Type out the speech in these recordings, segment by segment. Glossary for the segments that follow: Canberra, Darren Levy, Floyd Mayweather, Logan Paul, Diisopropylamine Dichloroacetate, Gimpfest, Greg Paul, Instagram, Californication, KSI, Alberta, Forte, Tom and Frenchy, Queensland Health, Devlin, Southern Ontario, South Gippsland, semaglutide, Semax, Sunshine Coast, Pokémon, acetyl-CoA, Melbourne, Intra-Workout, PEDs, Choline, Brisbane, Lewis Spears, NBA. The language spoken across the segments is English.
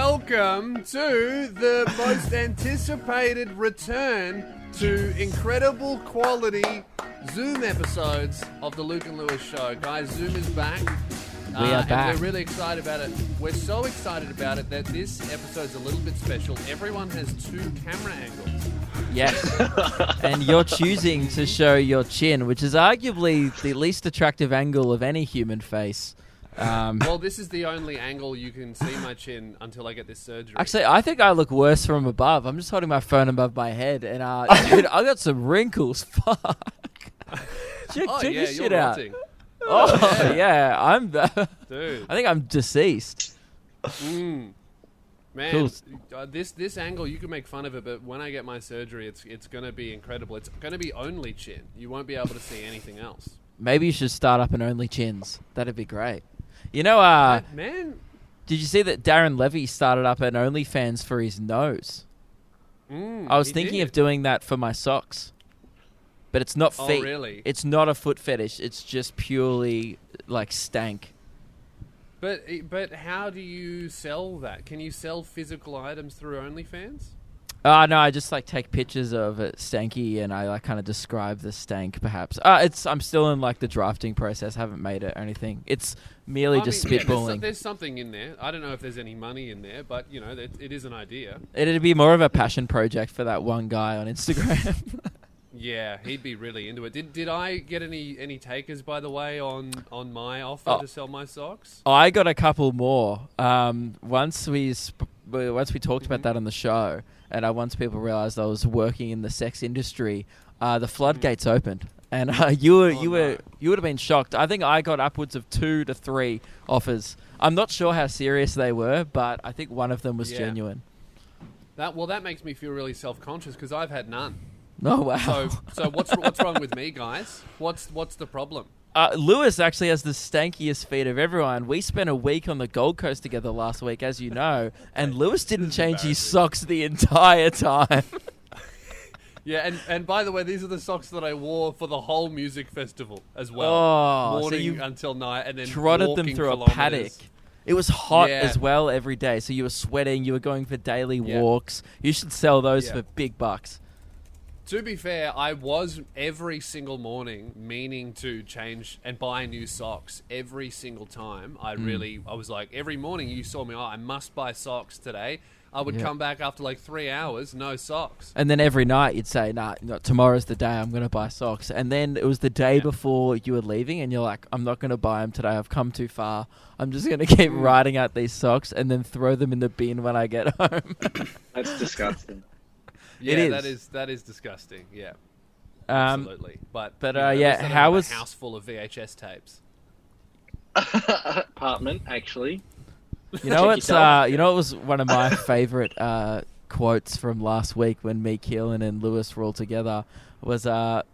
Welcome to the most anticipated return to incredible quality Zoom episodes of the Luke and Lewis Show. Guys, Zoom is back. We are back. And we're really excited about it. We're so excited about it that this episode's a little bit special. Everyone has two camera angles. Yes. And you're choosing to show your chin, which is arguably the least attractive angle of any human face. Well, this is the only angle you can see my chin until I get this surgery. Actually, I think I look worse from above. I'm just holding my phone above my head, and dude, I got some wrinkles. Fuck. Check this shit out. Rotting. Oh yeah, I'm. Dude, I think I'm deceased. Man, cool. This angle you can make fun of it, but when I get my surgery, it's gonna be incredible. It's gonna be only chin. You won't be able to see anything else. Maybe you should start up an only chins. That'd be great. You know, man, did you see that Darren Levy started up an OnlyFans for his nose? I was thinking of doing that for my socks, but it's not feet. Oh, really? It's not a foot fetish. It's just purely like stank. But how do you sell that? Can you sell physical items through OnlyFans? No, I just like take pictures of it stanky, and I like kind of describe the stank, perhaps. I'm still in like the drafting process. Haven't made it or anything. It's merely just spitballing. Yeah, there's something in there. I don't know if there's any money in there, but you know, it is an idea. It'd be more of a passion project for that one guy on Instagram. Yeah, he'd be really into it. Did I get any takers, by the way, on my offer to sell my socks? I got a couple more. Once we talked about that on the show. And once people realized I was working in the sex industry, the floodgates opened, and you would have been shocked. I think I got upwards of 2 to 3 offers. I'm not sure how serious they were, but I think one of them was genuine. That makes me feel really self-conscious because I've had none. Oh wow! So what's wrong with me, guys? What's the problem? Lewis actually has the stankiest feet of everyone. We spent a week on the Gold Coast together last week, as you know, and Lewis didn't change his socks the entire time. Yeah, and by the way, these are the socks that I wore for the whole music festival as well. Oh, morning so you until night, and then trotted them through kilometers. A paddock. It was hot as well every day, so you were sweating. You were going for daily walks. You should sell those for big bucks. To be fair, I was every single morning meaning to change and buy new socks every single time. I was like, every morning you saw me, I must buy socks today. I would come back after like 3 hours, no socks. And then every night you'd say, no, tomorrow's the day I'm going to buy socks. And then it was the day before you were leaving and you're like, I'm not going to buy them today. I've come too far. I'm just going to keep riding out these socks and then throw them in the bin when I get home. That's disgusting. Yeah, it is. That is disgusting. Yeah, absolutely. How was a house full of VHS tapes? Apartment, actually. You know it was one of my favorite quotes from last week when me, Keelan, and Lewis were all together. Was it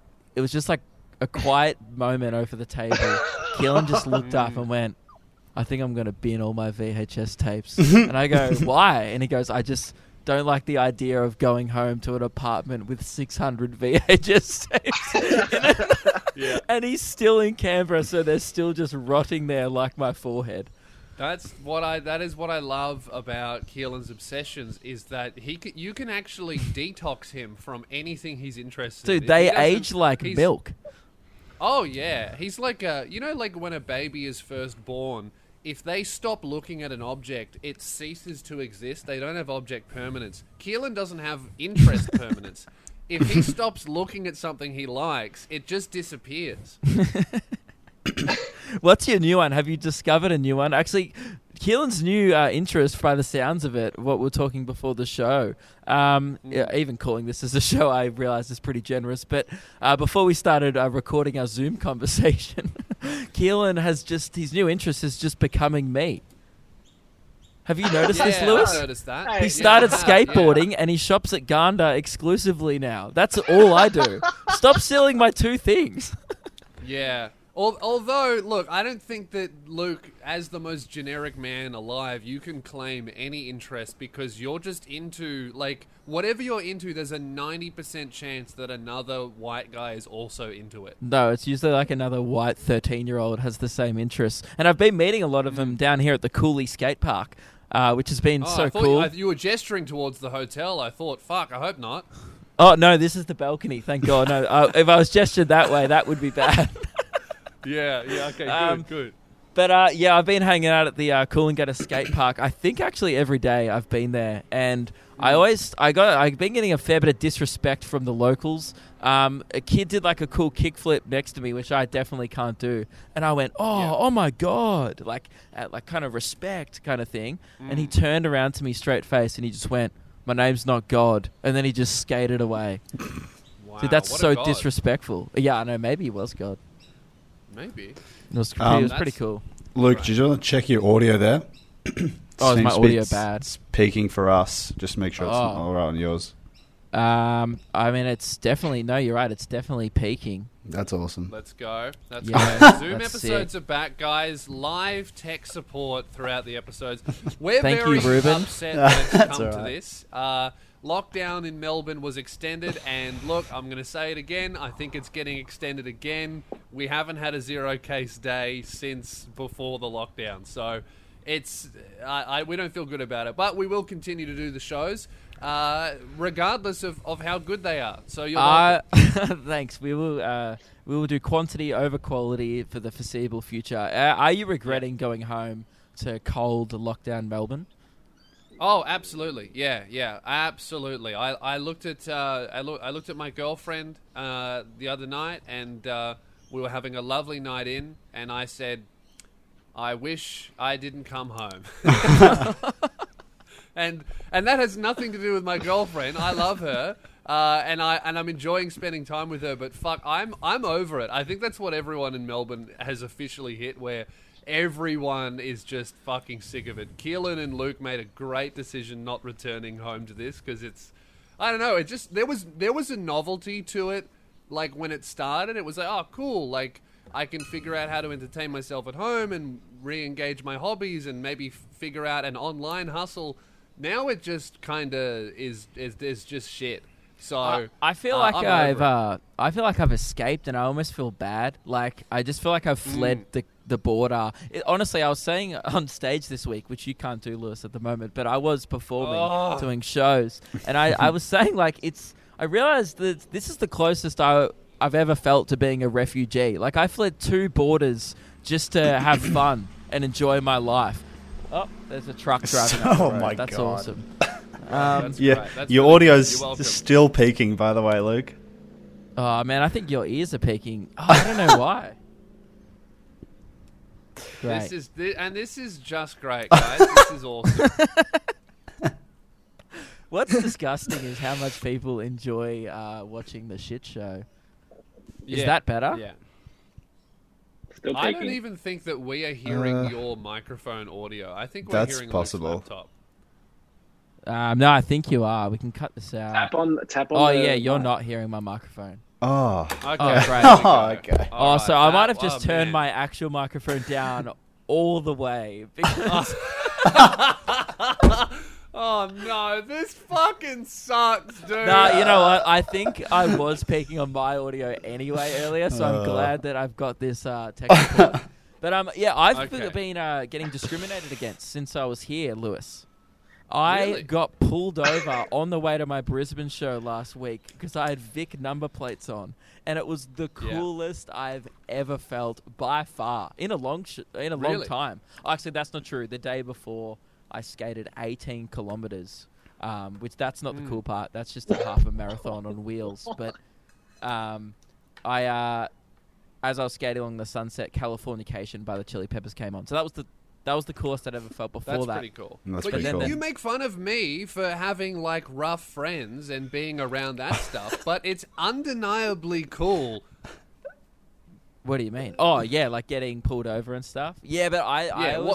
was just like a quiet moment over the table. Keelan just looked up and went, "I think I'm going to bin all my VHS tapes." And I go, "Why?" And he goes, "I just don't like the idea of going home to an apartment with 600 VHS tapes." And he's still in Canberra, so they're still just rotting there like my forehead. That is what I love about Keelan's obsessions is that you can actually detox him from anything he's interested in. Dude, they age like milk. Oh yeah, he's like like when a baby is first born. If they stop looking at an object, it ceases to exist. They don't have object permanence. Keelan doesn't have interest permanence. If he stops looking at something he likes, it just disappears. What's your new one? Have you discovered a new one? Actually, Keelan's new interest, by the sounds of it, what we're talking before the show, even calling this as a show, I realize is pretty generous. But before we started recording our Zoom conversation, Keelan has his new interest is just becoming me. Have you noticed this, Lewis? I noticed that. He started skateboarding and he shops at Ganda exclusively now. That's all I do. Stop selling my two things. Yeah. Although, look, I don't think that, Luke, as the most generic man alive, you can claim any interest because you're just into, like, whatever you're into, there's a 90% chance that another white guy is also into it. No, it's usually like another white 13-year-old has the same interests. And I've been meeting a lot of them down here at the Coolie Skate Park. which has been so cool. You were gesturing towards the hotel. I thought, fuck, I hope not. Oh, no, this is the balcony. Thank God. No, if I was gestured that way, that would be bad. yeah, okay, good. But, yeah, I've been hanging out at the Coolie Skate Park. I think actually every day I've been there. And I've been getting a fair bit of disrespect from the locals. A kid did like a cool kickflip next to me, which I definitely can't do. And I went, oh my God, like kind of respect kind of thing. Mm. And he turned around to me straight face and he just went, my name's not God. And then he just skated away. Wow, dude, that's so disrespectful. Yeah, I know. Maybe he was God. Maybe. It was pretty cool. Luke, right. Did you want to check your audio there? Is my audio bad? It's peaking for us. Just make sure it's not all right on yours. I mean, it's definitely... No, you're right. It's definitely peaking. That's awesome. Let's go. That's Zoom episodes are back, guys. Live tech support throughout the episodes. We're upset that it's come to this. Lockdown in Melbourne was extended, and look, I'm going to say it again. I think it's getting extended again. We haven't had a zero-case day since before the lockdown, so it's we don't feel good about it. But we will continue to do the shows, regardless of how good they are. So you'll thanks. We will do quantity over quality for the foreseeable future. Are you regretting going home to cold lockdown Melbourne? Oh, absolutely. Yeah, absolutely. I looked at I looked at my girlfriend the other night, and we were having a lovely night in, and I said, I wish I didn't come home. And that has nothing to do with my girlfriend. I love her. And I'm enjoying spending time with her, but fuck, I'm over it. I think that's what everyone in Melbourne has officially hit, where everyone is just fucking sick of it. Keelan and Luke made a great decision not returning home to this, because it's, I don't know, it just, there was a novelty to it. Like when it started, it was like, oh cool, like I can figure out how to entertain myself at home and re-engage my hobbies and maybe figure out an online hustle. Now it just kind of is just shit. So I feel like I've escaped, and I almost feel bad. Like I just feel like I've fled the border. Honestly, I was saying on stage this week, which you can't do, Lewis, at the moment, but I was performing, doing shows, and I was saying, like, I realized that this is the closest I've ever felt to being a refugee. Like I fled two borders just to have fun and enjoy my life. Oh, there's a truck driving up the road. Oh my God. That's awesome. Your audio's still peaking, by the way, Luke. Oh man, I think your ears are peaking. Oh, I don't know why. Great. This is just great, guys. This is awesome. What's disgusting is how much people enjoy watching the shit show. Is that better? Yeah. Still peaking. I don't even think that we are hearing your microphone audio. I think we're hearing possible. Luke's laptop. No, I think you are. We can cut this out. Tap on. Oh yeah, you're not hearing my microphone. Oh. Okay. Oh, great. Okay. Oh, so I might have just turned my actual microphone down all the way because. Oh no, this fucking sucks, dude. Nah, you know what? I think I was peaking on my audio anyway earlier, so I'm glad that I've got this technical. But I've been getting discriminated against since I was here, Lewis. I got pulled over on the way to my Brisbane show last week because I had Vic number plates on, and it was the coolest I've ever felt by far in a long time. Actually, that's not true. The day before, I skated 18 kilometers, which that's not the cool part. That's just a half a marathon on wheels. But as I was skating along the sunset, "Californication" by the Chili Peppers came on. So that was the. That was the coolest I'd ever felt before that. That's pretty cool. But you make fun of me for having, like, rough friends and being around that stuff, but it's undeniably cool. What do you mean? Oh, yeah, like getting pulled over and stuff. Yeah, but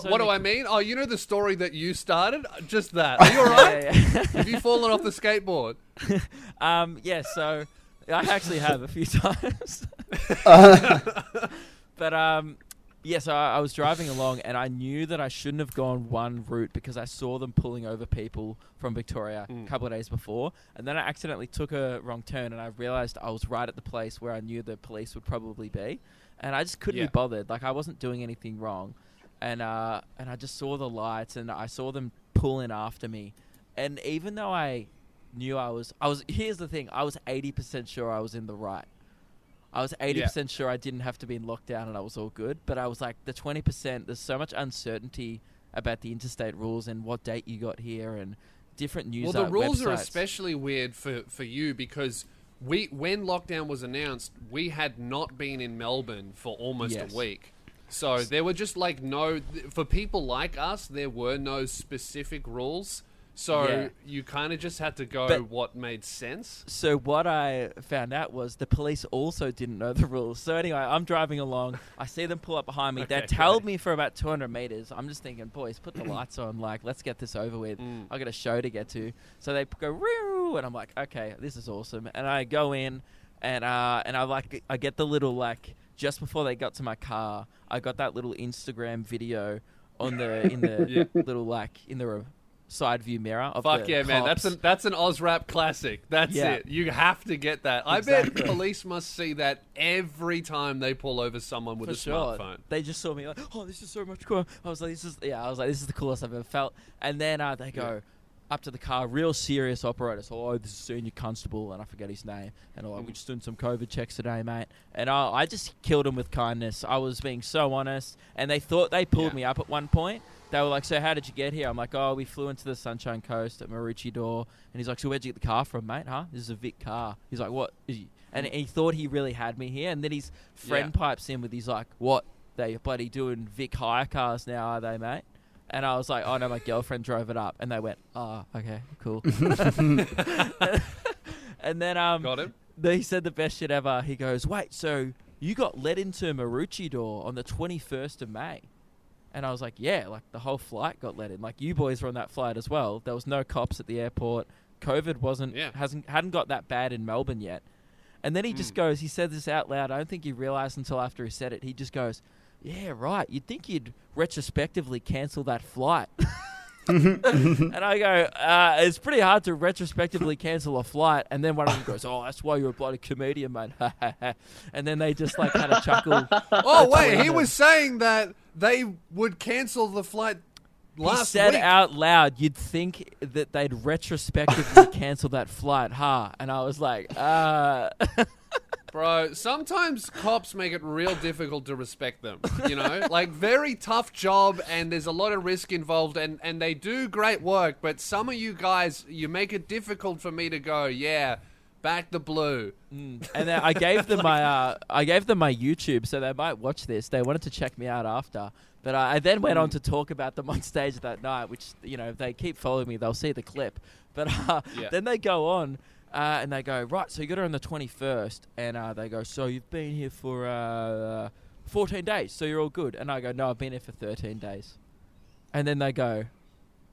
what do I mean? Oh, you know the story that you started? Just that. Are you all right? Yeah. Have you fallen off the skateboard? Yeah, so I actually have a few times. But... Yes, yeah, so I was driving along and I knew that I shouldn't have gone one route because I saw them pulling over people from Victoria a couple of days before. And then I accidentally took a wrong turn and I realized I was right at the place where I knew the police would probably be. And I just couldn't be bothered. Like I wasn't doing anything wrong. And I just saw the lights and I saw them pulling after me. And even though I knew I was, here's the thing, I was 80% sure I was in the right. I was 80% sure I didn't have to be in lockdown and I was all good. But I was like, the 20%, there's so much uncertainty about the interstate rules and what date you got here and different news. Well, the rules are especially weird for you because when lockdown was announced, we had not been in Melbourne for almost a week. So there were just like no, for people like us, there were no specific rules. So you kind of just had to go what made sense. So what I found out was the police also didn't know the rules. So anyway, I'm driving along. I see them pull up behind me. Okay, they tailed me for about 200 meters. I'm just thinking, boys, put the lights on. Like, let's get this over with. I got a show to get to. So they go, "Roo," and I'm like, okay, this is awesome. And I go in and I get the little, like, just before they got to my car, I got that little Instagram video on in the little, like, in the side view mirror of the cops. Man, that's an Oz rap classic. That's it. You have to get that. Exactly. I bet police must see that every time they pull over someone with a smartphone. They just saw me like, oh, this is so much cool. I was like, this is the coolest I've ever felt. And then they go up to the car, real serious operator. So, oh, this is senior constable, and I forget his name. And I'm like, we're just doing some COVID checks today, mate. And I just killed him with kindness. I was being so honest, and they thought they pulled me up at one point. They were like, so how did you get here? I'm like, oh, we flew into the Sunshine Coast at Maroochydore. And he's like, so where'd you get the car from, mate? Huh? This is a Vic car. He's like, what? And he thought he really had me here. And then his friend pipes in with, he's like, what? They bloody doing Vic hire cars now, are they, mate? And I was like, oh, no, my girlfriend drove it up. And they went, oh, okay, cool. And then got him. He said the best shit ever. He goes, wait, so you got let into Maroochydore on the 21st of May? And I was like, yeah, like the whole flight got let in. Like you boys were on that flight as well. There was no cops at the airport. COVID hadn't got that bad in Melbourne yet. And then he just goes, he said this out loud. I don't think he realized until after he said it. He just goes, yeah, right. You'd think you'd retrospectively cancel that flight. And I go, it's pretty hard to retrospectively cancel a flight. And then one of them goes, oh, that's why you're a bloody comedian, man. And then they just like had a chuckle. Oh, wait, he was saying that they would cancel the flight last week. He said out loud, you'd think that they'd retrospectively cancel that flight, huh? And I was like, Bro, sometimes cops make it real difficult to respect them, you know? Like, very tough job, and there's a lot of risk involved, and they do great work, but some of you guys, you make it difficult for me to go, yeah, back the blue. And then I gave them my YouTube, so they might watch this. They wanted to check me out after, but I then went on to talk about them on stage that night, which, you know, if they keep following me, they'll see the clip. But then they go on. And they go, right, so you got her on the 21st. And they go, so you've been here for 14 days, so you're all good. And I go, no, I've been here for 13 days. And then they go,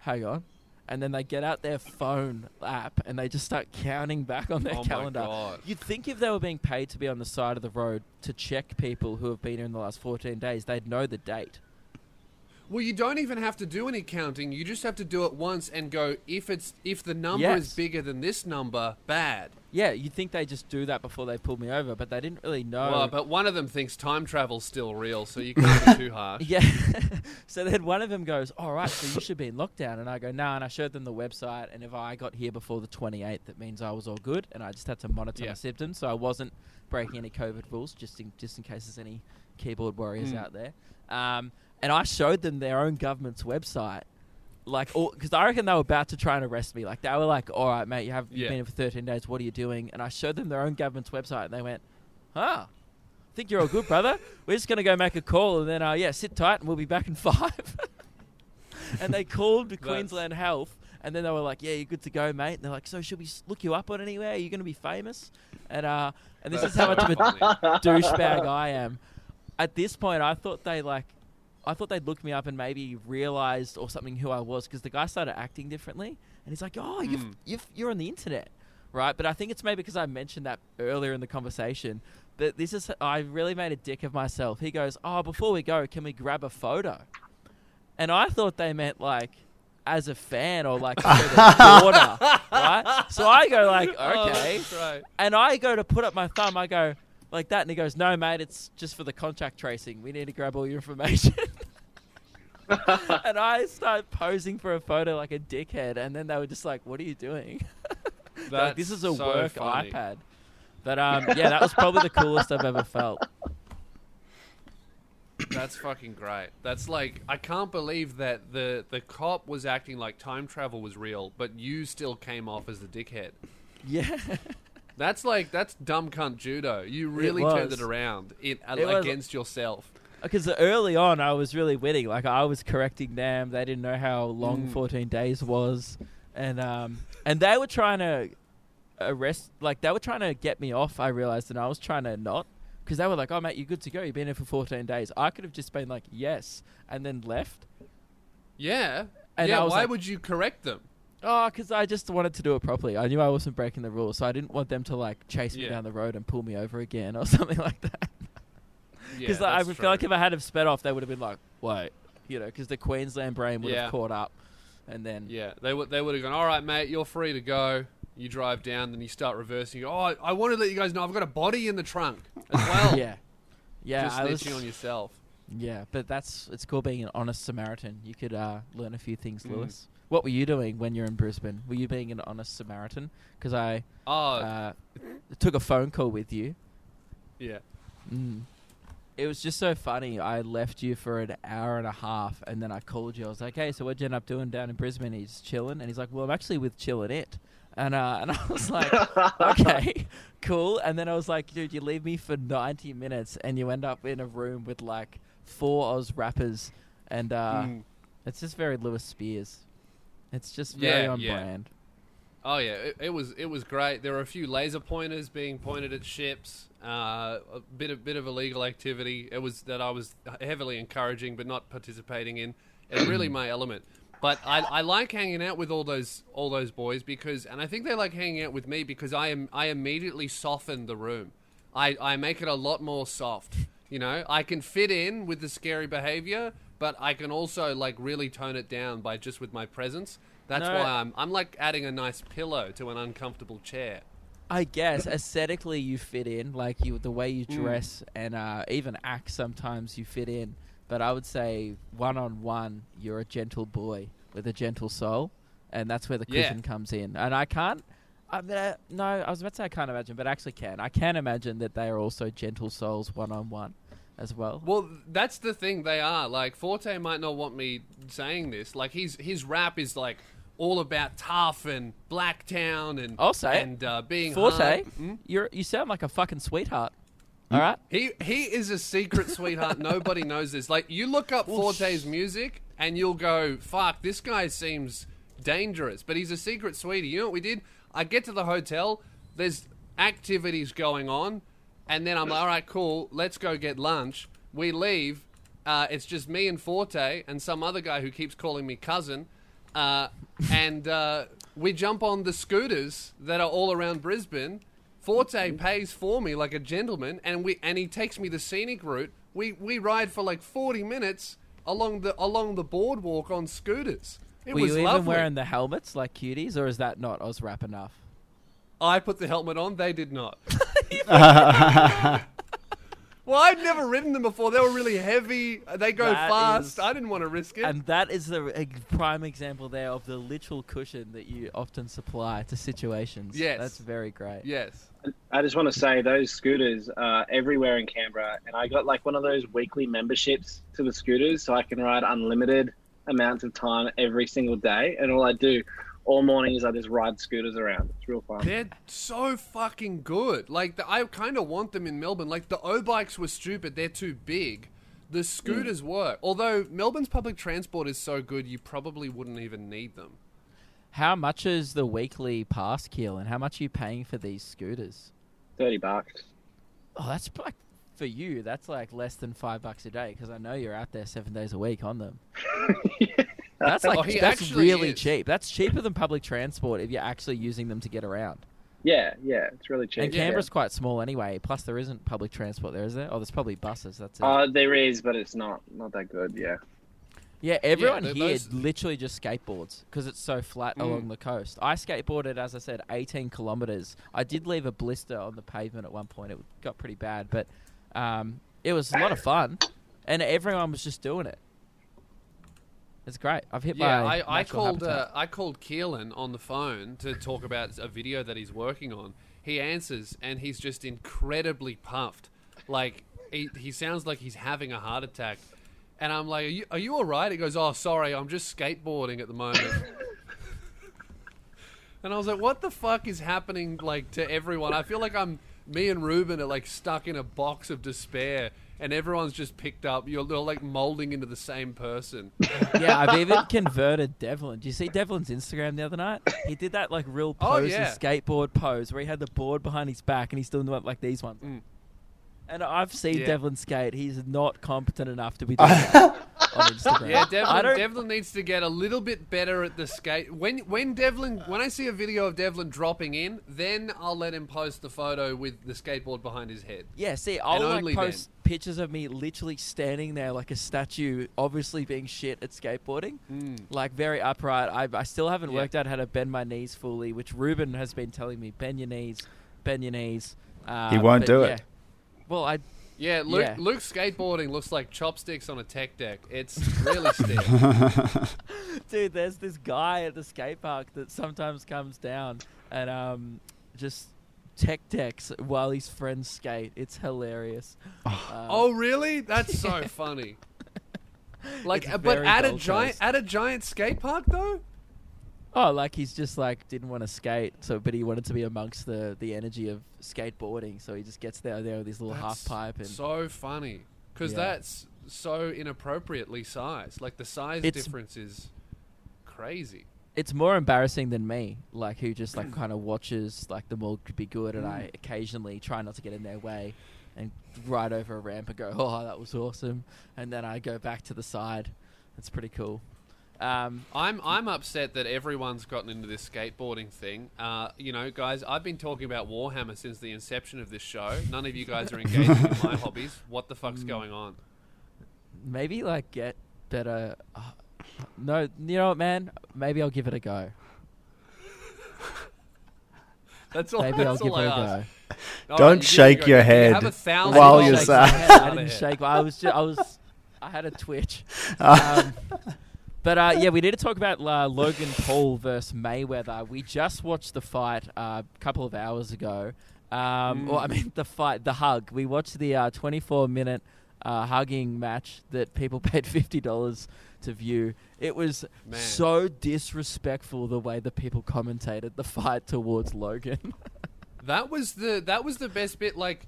hang on. And then they get out their phone app and they just start counting back on their calendar. You'd think if they were being paid to be on the side of the road to check people who have been here in the last 14 days, they'd know the date. Well, you don't even have to do any counting. You just have to do it once and go, if the number is bigger than this number, bad. Yeah, you'd think they just do that before they pulled me over, but they didn't really know. Well, but one of them thinks time travel's still real, so you can't be too harsh. Yeah. So then one of them goes, all right, so you should be in lockdown. And I go, nah, and I showed them the website, and if I got here before the 28th, that means I was all good, and I just had to monitor my symptoms, so I wasn't breaking any COVID rules, just in case there's any keyboard warriors out there. And I showed them their own government's website. Like, because I reckon they were about to try and arrest me. Like, they were like, all right, mate, you've been here for 13 days. What are you doing? And I showed them their own government's website. And they went, huh, I think you're all good, brother. We're just going to go make a call. And then, sit tight and we'll be back in 5. And they called Queensland Health. And then they were like, yeah, you're good to go, mate. And they're like, so should we look you up on anywhere? Are you going to be famous? And this is how much of a douchebag I am. At this point, I thought they'd look me up and maybe realized or something who I was, because the guy started acting differently and he's like, oh, you're on the internet, right? But I think it's maybe because I mentioned that earlier in the conversation that I really made a dick of myself. He goes, oh, before we go, can we grab a photo? And I thought they meant like as a fan or like a daughter, right? So I go like, okay. Oh, right. And I go to put up my thumb. I go like that. And he goes, no, mate, it's just for the contact tracing. We need to grab all your information. And I started posing for a photo like a dickhead, and then they were just like, "What are you doing?" Like, this is a so work funny. iPad. But yeah, that was probably the coolest I've ever felt. That's fucking great. That's like, I can't believe that the cop was acting like time travel was real, but you still came off as the dickhead. Yeah. That's like, that's dumb cunt judo. You really turned it around against yourself. Because early on, I was really witty. Like, I was correcting them. They didn't know how long 14 days was. And they were trying to arrest, like, they were trying to get me off, I realized, and I was trying to not. Because they were like, "Oh, mate, you're good to go. You've been here for 14 days. I could have just been like, "Yes," and then left. Yeah. And yeah, why would you correct them? Oh, because I just wanted to do it properly. I knew I wasn't breaking the rules, so I didn't want them to, like, chase me down the road and pull me over again or something like that. Because yeah, like, I feel like if I had have sped off, they would have been like, "Wait," you know, because the Queensland brain would have caught up. And then... yeah, they would have gone, "All right, mate, you're free to go." You drive down, then you start reversing. "Oh, I want to let you guys know I've got a body in the trunk as well." Yeah. Yeah. Just snitching on yourself. Yeah, but it's cool being an honest Samaritan. You could learn a few things, Lewis. What were you doing when you're in Brisbane? Were you being an honest Samaritan? Because I took a phone call with you. Yeah. It was just so funny. I left you for an hour and a half, and then I called you. I was like, "Hey, so what'd you end up doing down in Brisbane?" He's chilling. And he's like, "Well, I'm actually with Chillin' It." And I was like, "Okay, cool." And then I was like, "Dude, you leave me for 90 minutes and you end up in a room with like 4 Oz rappers." And it's just very Lewis Spears. It's just very on brand. Oh yeah, it was great. There were a few laser pointers being pointed at ships, a bit of illegal activity. It was that I was heavily encouraging but not participating in. It's really my element. But I like hanging out with all those boys because, and I think they like hanging out with me because I immediately soften the room. I make it a lot more soft, you know. I can fit in with the scary behavior, but I can also like really tone it down by just with my presence. That's why I'm like adding a nice pillow to an uncomfortable chair. I guess aesthetically you fit in, like the way you dress and even act. Sometimes you fit in. But I would say one-on-one, you're a gentle boy with a gentle soul. And that's where the cushion comes in. And I was about to say I can't imagine, but I actually can. I can imagine that they are also gentle souls one-on-one as well. Well, that's the thing, they are. Like, Forte might not want me saying this. Like, his rap is, like, all about tough and Blacktown and, I'll say and being Forte, hard. You sound like a fucking sweetheart. All right. He is a secret sweetheart. Nobody knows this. Like, you look up Forte's music and you'll go, "Fuck, this guy seems dangerous," but he's a secret sweetie. You know what we did? I get to the hotel, there's activities going on, and then I'm like, "All right, cool, let's go get lunch." We leave. It's just me and Forte and some other guy who keeps calling me cousin. And we jump on the scooters that are all around Brisbane. Forte pays for me like a gentleman, and he takes me the scenic route. We ride for like 40 minutes along the boardwalk on scooters. Were you even wearing the helmets like cuties, or is that not Oz rap enough? I put the helmet on. They did not. Well, I'd never ridden them before. They were really heavy. They go fast. I didn't want to risk it. And that is a prime example there of the literal cushion that you often supply to situations. Yes. That's very great. Yes. I just want to say those scooters are everywhere in Canberra. And I got like one of those weekly memberships to the scooters so I can ride unlimited amounts of time every single day. And all I do all morning is I just ride scooters around. It's real fun. They're so fucking good. Like, I kind of want them in Melbourne. Like, the O-bikes were stupid. They're too big. The scooters were. Although, Melbourne's public transport is so good, you probably wouldn't even need them. How much is the weekly pass, Keelan? How much are you paying for these scooters? $30. Oh, that's like... for you, that's like less than $5 a day because I know you're out there 7 days a week on them. That's like that's really cheap. That's cheaper than public transport if you're actually using them to get around. Yeah, it's really cheap. And Canberra's quite small anyway. Plus, there isn't public transport there, is there? Oh, there's probably buses. That's it. There is, but it's not that good. Yeah. Yeah, everyone here literally just skateboards because it's so flat along the coast. I skateboarded, as I said, 18 kilometers. I did leave a blister on the pavement at one point. It got pretty bad, but. It was a lot of fun, and everyone was just doing it. It's great. I've hit my natural habitat. I called Keelan on the phone to talk about a video that he's working on. He answers, and he's just incredibly puffed. Like, he sounds like he's having a heart attack. And I'm like, are you all right? He goes, oh, sorry, I'm just skateboarding at the moment. And I was like, what the fuck is happening, like, to everyone? I feel like me and Ruben are, like, stuck in a box of despair. And everyone's just picked up. They're like molding into the same person. Yeah, I've even converted Devlin. Do you see Devlin's Instagram the other night? He did that like real pose, skateboard pose, where he had the board behind his back and he's doing like these ones. Mm. And I've seen Devlin skate. He's not competent enough to be doing that on Instagram. Yeah, Devlin needs to get a little bit better at the skate. When I see a video of Devlin dropping in, then I'll let him post the photo with the skateboard behind his head. Yeah, see, I'll like post pictures of me literally standing there like a statue, obviously being shit at skateboarding, like very upright. I still haven't worked out how to bend my knees fully, which Ruben has been telling me, bend your knees. He won't do it. Well, Luke's skateboarding looks like chopsticks on a tech deck. It's really stiff. Dude, there's this guy at the skate park that sometimes comes down and just tech decks while his friends skate. It's hilarious. Oh, really? That's so funny. Like, but at a giant skate park though? Oh, like he's just like didn't want to skate, but he wanted to be amongst the energy of skateboarding. So he just gets there with his little half pipe. And so funny because that's so inappropriately sized. Like the difference is crazy. It's more embarrassing than me, like who just like kind of watches like the world could be good, and I occasionally try not to get in their way and ride over a ramp and go, oh, that was awesome, and then I go back to the side. That's pretty cool. I'm upset that everyone's gotten into this skateboarding thing. You know, guys, I've been talking about Warhammer since the inception of this show. None of you guys are engaging in my hobbies. What the fuck's going on? Maybe like get better. No, you know what, man? Maybe I'll give it a go. That's all. Maybe I'll give it a go. No, don't shake your head while you're sad. I didn't shake. I had a twitch. But we need to talk about Logan Paul versus Mayweather. We just watched the fight a couple of hours ago. Well, I mean, the fight, the hug. We watched the 24-minute hugging match that people paid $50 to view. It was so disrespectful the way the people commentated the fight towards Logan. That was the best bit. Like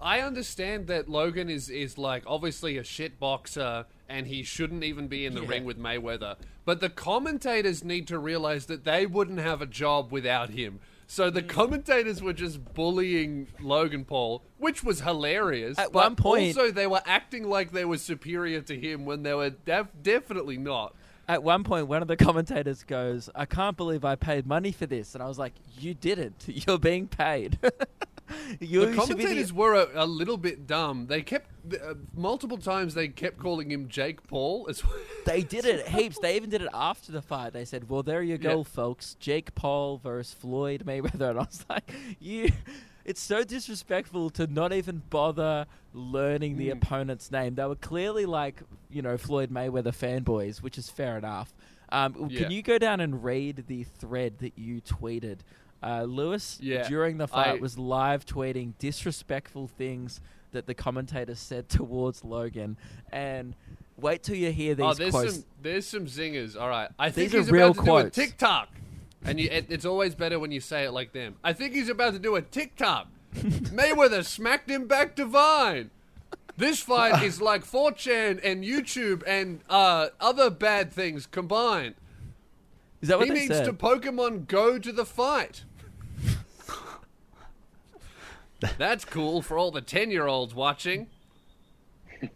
I understand that Logan is like obviously a shit boxer. And he shouldn't even be in the ring with Mayweather. But the commentators need to realize that they wouldn't have a job without him. So the commentators were just bullying Logan Paul, which was hilarious. At one point, also they were acting like they were superior to him when they were definitely not. At one point, one of the commentators goes, I can't believe I paid money for this. And I was like, you didn't. You're being paid. The commentators were a little bit dumb. They kept multiple times. They kept calling him Jake Paul. They did it heaps. They even did it after the fight. They said, "Well, there you go, folks. Jake Paul versus Floyd Mayweather." And I was like, "You." It's so disrespectful to not even bother learning the opponent's name. They were clearly like, you know, Floyd Mayweather fanboys, which is fair enough. Can you go down and read the thread that you tweeted? Lewis, during the fight, was live tweeting disrespectful things that the commentator said towards Logan. And wait till you hear these quotes. There's some zingers. All right. I think he's about to do a TikTok. And it's always better when you say it like them. I think he's about to do a TikTok. Mayweather smacked him back to Vine. This fight is like 4chan and YouTube and other bad things combined. Is that what they said? He needs to Pokemon Go to the fight. That's cool for all the 10-year-olds watching.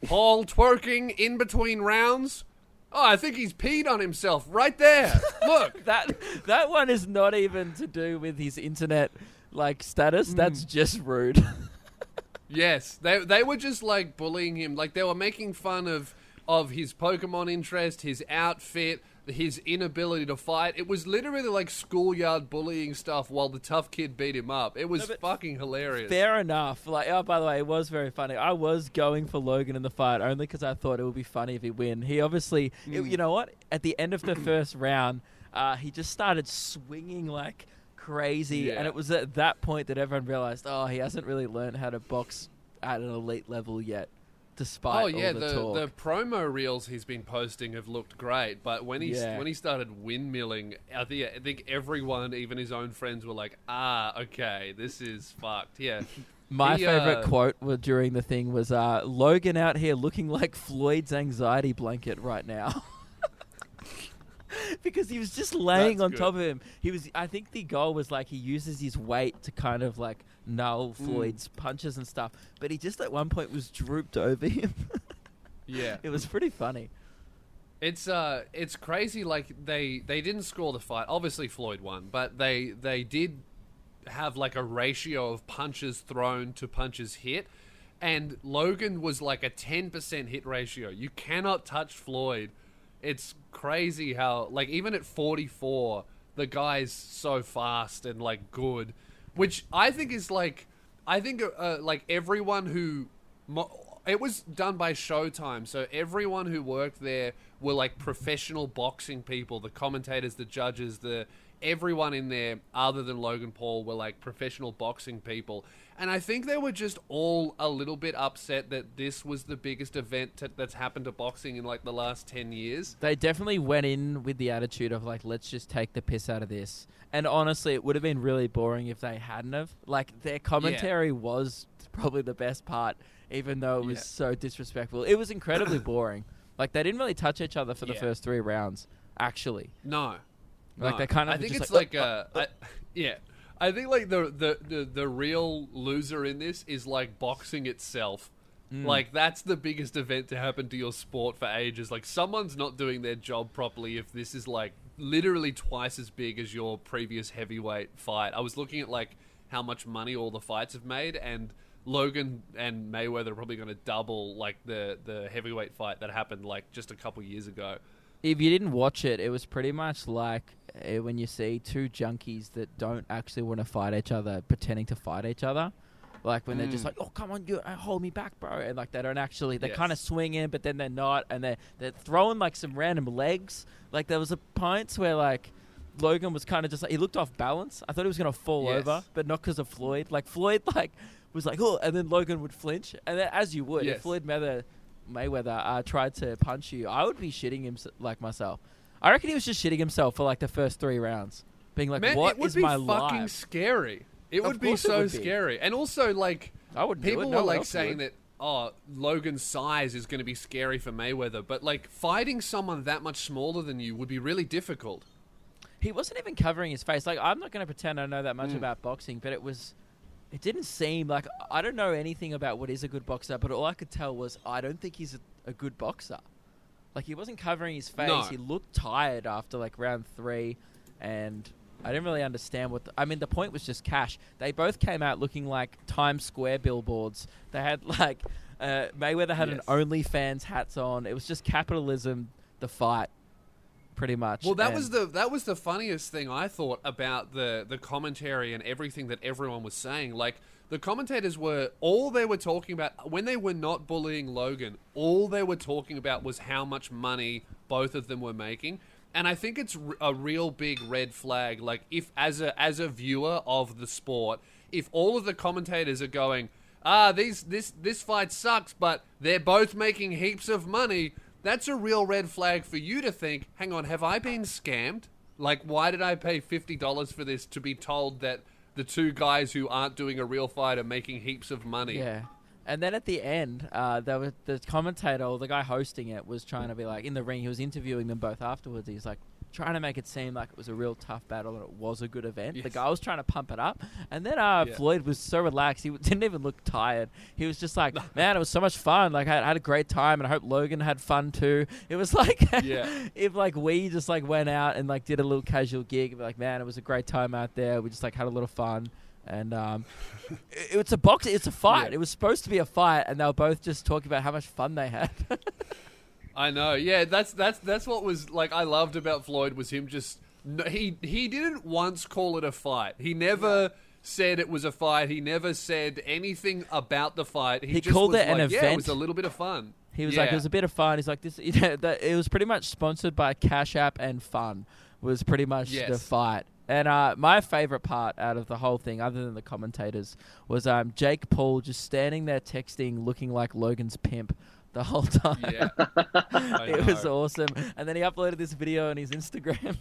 Paul twerking in between rounds. Oh, I think he's peed on himself right there. Look. that one is not even to do with his internet like status. That's just rude. Yes, they were just like bullying him. Like they were making fun of his Pokemon interest, his outfit, his inability to fight. It was literally like schoolyard bullying stuff while the tough kid beat him up. It was fucking hilarious. Fair enough. Like, oh, by the way, it was very funny. I was going for Logan in the fight only because I thought it would be funny if he win. He obviously, you know what? At the end of the first round, he just started swinging like crazy. Yeah. And it was at that point that everyone realized, oh, he hasn't really learned how to box at an elite level yet. Despite the promo reels he's been posting have looked great, but when he started windmilling, I think everyone, even his own friends, were like, "Ah, okay, this is fucked." Yeah. My favorite quote during the thing was, "Logan out here looking like Floyd's anxiety blanket right now," because he was just laying top of him. He was. I think the goal was like he uses his weight to kind of like null Floyd's punches and stuff, but he just at one point was drooped over him. Yeah, it was pretty funny. It's crazy. Like they didn't score the fight. Obviously Floyd won, but they did have like a ratio of punches thrown to punches hit, and Logan was like a 10% hit ratio. You cannot touch Floyd. It's crazy how like even at 44, the guy's so fast and like good. Which I think is like, like everyone who, it was done by Showtime, so everyone who worked there were like professional boxing people, the commentators, the judges, everyone in there other than Logan Paul were like professional boxing people. And I think they were just all a little bit upset that this was the biggest event that's happened to boxing in like the last 10 years. They definitely went in with the attitude of like, let's just take the piss out of this. And honestly, it would have been really boring if they hadn't have. Like their commentary was probably the best part, even though it was so disrespectful. It was incredibly boring. Like they didn't really touch each other for the first three rounds, actually. No. Like they kind of. I think just it's I think like the real loser in this is like boxing itself. Like that's the biggest event to happen to your sport for ages. Like someone's not doing their job properly if this is like literally twice as big as your previous heavyweight fight. I was looking at like how much money all the fights have made, and Logan and Mayweather are probably going to double like the heavyweight fight that happened like just a couple years ago. If you didn't watch it, it was pretty much like when you see two junkies that don't actually want to fight each other pretending to fight each other. Like when they're just like, oh, come on, you hold me back, bro. And like they don't actually, they kind of swing in, but then they're not. And they're throwing like some random legs. Like there was a points where like Logan was kind of just like, he looked off balance. I thought he was going to fall over, but not because of Floyd. Like Floyd like was like, oh, and then Logan would flinch. And then, as you would, if Floyd Mayweather tried to punch you, I would be shitting him like myself. I reckon he was just shitting himself for like the first three rounds, being like, man, "What is my life?" It would be fucking scary. It would be so scary, and also like people were like saying that, "Oh, Logan's size is going to be scary for Mayweather," but like fighting someone that much smaller than you would be really difficult. He wasn't even covering his face. Like I'm not going to pretend I know that much about boxing, but it was. It didn't seem like... I don't know anything about what is a good boxer, but all I could tell was I don't think he's a good boxer. Like, he wasn't covering his face. No. He looked tired after, like, round three, and I didn't really understand what... the point was just cash. They both came out looking like Times Square billboards. They had, like... Mayweather had an OnlyFans hats on. It was just capitalism, the fight, pretty much. Well, that was the funniest thing I thought about the commentary and everything that everyone was saying. Like the commentators were, all they were talking about when they were not bullying Logan, all they were talking about was how much money both of them were making. And I think it's a real big red flag. Like if as a viewer of the sport, if all of the commentators are going, this fight sucks, but they're both making heaps of money. That's a real red flag for you to think, hang on, have I been scammed? Like, why did I pay $50 for this to be told that the two guys who aren't doing a real fight are making heaps of money? Yeah. And then at the end, the commentator, or the guy hosting it, was trying to be like, in the ring, he was interviewing them both afterwards. He's like, trying to make it seem like it was a real tough battle and it was a good event. Yes. The guy was trying to pump it up. And then Floyd was so relaxed. He didn't even look tired. He was just like, man, it was so much fun. Like, I had a great time and I hope Logan had fun too. It was like if like we just like went out and like did a little casual gig and be like, man, it was a great time out there. We just like had a little fun. And it's a box. It's a fight. Yeah. It was supposed to be a fight. And they were both just talking about how much fun they had. I know. Yeah, that's what was like I loved about Floyd was him just he didn't once call it a fight. He never said it was a fight. He never said anything about the fight. He just called it an event. Yeah, it was a little bit of fun. He was like, it was a bit of fun. He's like, this. You know, it was pretty much sponsored by Cash App and Fun. Was pretty much the fight. And my favorite part out of the whole thing, other than the commentators, was Jake Paul just standing there texting, looking like Logan's pimp the whole time. Yeah. It was awesome. And then he uploaded this video on his Instagram.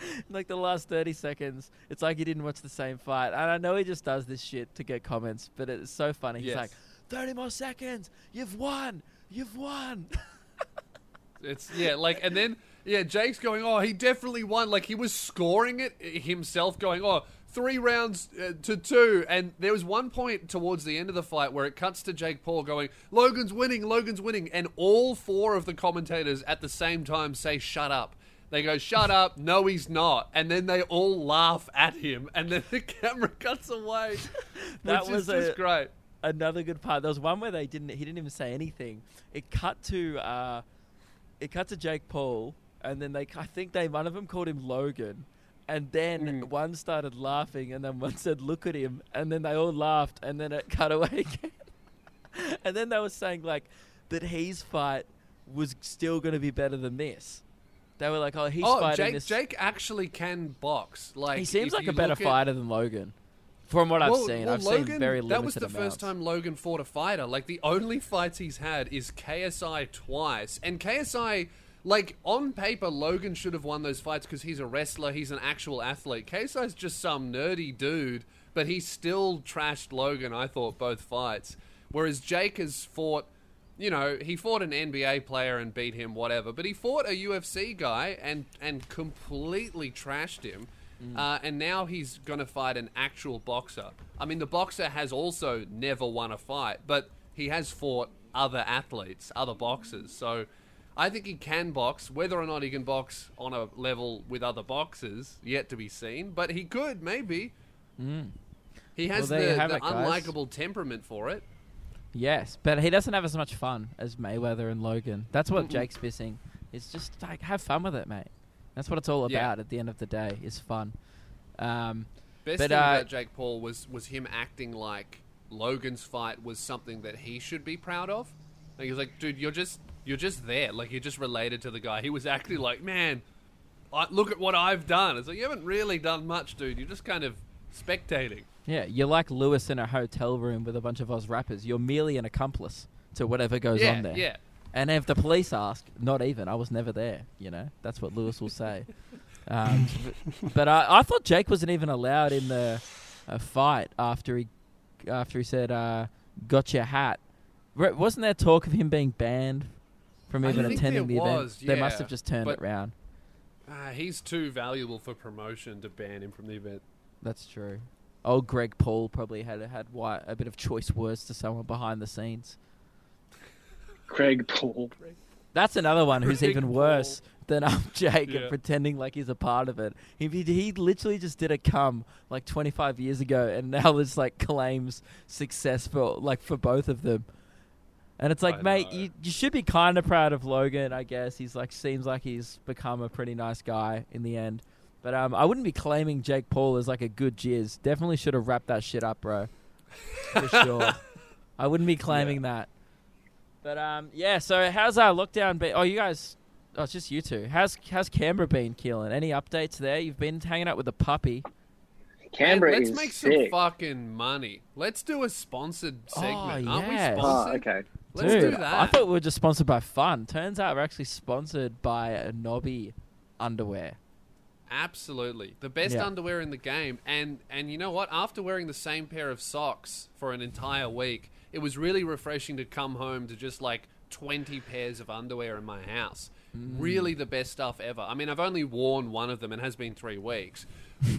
In like the last 30 seconds, it's like he didn't watch the same fight. And I know he just does this shit to get comments, but it's so funny. He's like, 30 more seconds, you've won, you've won. It's like, and then Jake's going, oh, he definitely won. Like he was scoring it himself, going, oh, 3 rounds to 2. And there was one point towards the end of the fight where it cuts to Jake Paul going, Logan's winning, Logan's winning, and all 4 of the commentators at the same time say, shut up. They go, shut up, no, he's not. And then they all laugh at him. And then the camera cuts away. That was just great. Another good part. There was one where he didn't even say anything. It cut to Jake Paul. And then one of them called him Logan. And then one started laughing. And then one said, look at him. And then they all laughed. And then it cut away again. And then they were saying like that his fight was still going to be better than this. They were like, oh, he's fighting Jake, this. Jake actually can box. Like, he seems like a better fighter than Logan. From what I've seen. I've seen very limited amounts. That was the first time Logan fought a fighter. Like, the only fights he's had is KSI twice. And KSI, like, on paper, Logan should have won those fights because he's a wrestler. He's an actual athlete. KSI's just some nerdy dude, but he still trashed Logan, I thought, both fights. Whereas Jake has fought... You know, he fought an NBA player and beat him, whatever. But he fought a UFC guy and completely trashed him. And now he's going to fight an actual boxer. I mean, the boxer has also never won a fight, but he has fought other athletes, other boxers. So I think he can box. Whether or not he can box on a level with other boxers, yet to be seen. But he could, maybe. He has the unlikable temperament for it. Yes, but he doesn't have as much fun as Mayweather and Logan. That's what Jake's missing. It's just like, have fun with it, mate. That's what it's all about at the end of the day, is fun. Best thing about Jake Paul was him acting like Logan's fight was something that he should be proud of. Like, he was like, dude, you're just there. Like, you're just related to the guy. He was acting like, man, look at what I've done. It's like, you haven't really done much, dude. You're just kind of spectating. Yeah, you're like Lewis in a hotel room with a bunch of Oz rappers. You're merely an accomplice to whatever goes on there. Yeah. And if the police ask, not even, I was never there, you know? That's what Lewis will say. But I thought Jake wasn't even allowed in the fight after he said, got your hat. Wasn't there talk of him being banned from even attending the event? Yeah. They must have just turned it around. He's too valuable for promotion to ban him from the event. That's true. Old Greg Paul probably had a bit of choice words to someone behind the scenes. Greg Paul. That's another one who's even worse than Jake and pretending like he's a part of it. He literally just did a cum like 25 years ago and now it's like claims success for both of them. And it's like, mate, you should be kind of proud of Logan, I guess. He's like, seems like he's become a pretty nice guy in the end. But I wouldn't be claiming Jake Paul as like a good jizz. Definitely should have wrapped that shit up, bro. For sure. I wouldn't be claiming that. But so how's our lockdown been? Oh, you guys... Oh, it's just you two. How's Canberra been, Keelan? Any updates there? You've been hanging out with the puppy. Canberra is sick. Let's make some fucking money. Let's do a sponsored segment. Aren't we sponsored? Okay. Let's do that. I thought we were just sponsored by Fun. Turns out we're actually sponsored by a Nobby underwear. Absolutely. The best underwear in the game. And you know what? After wearing the same pair of socks for an entire week, it was really refreshing to come home to just like 20 pairs of underwear in my house. Really the best stuff ever. I mean, I've only worn one of them and it has been 3 weeks.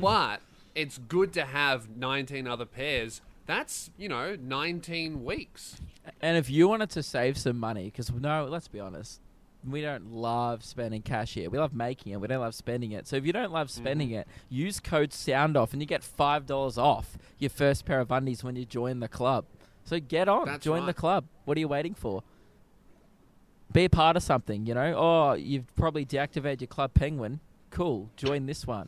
But it's good to have 19 other pairs. That's, 19 weeks. And if you wanted to save some money, because let's be honest. We don't love spending cash here. We love making it. We don't love spending it. So if you don't love spending it, use code SOUNDOFF and you get $5 off your first pair of undies when you join the club. So get on. Join the club. What are you waiting for? be a part of something, you know. Oh, you've probably deactivated your Club Penguin. Cool, join this one.